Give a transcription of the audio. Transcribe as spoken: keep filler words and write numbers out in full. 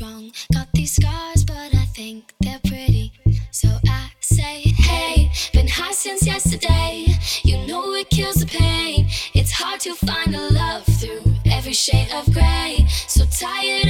wrong. Got these scars, but I think they're pretty. So I say, hey, been high since yesterday. You know it kills the pain. It's hard to find a love through every shade of grey. So tired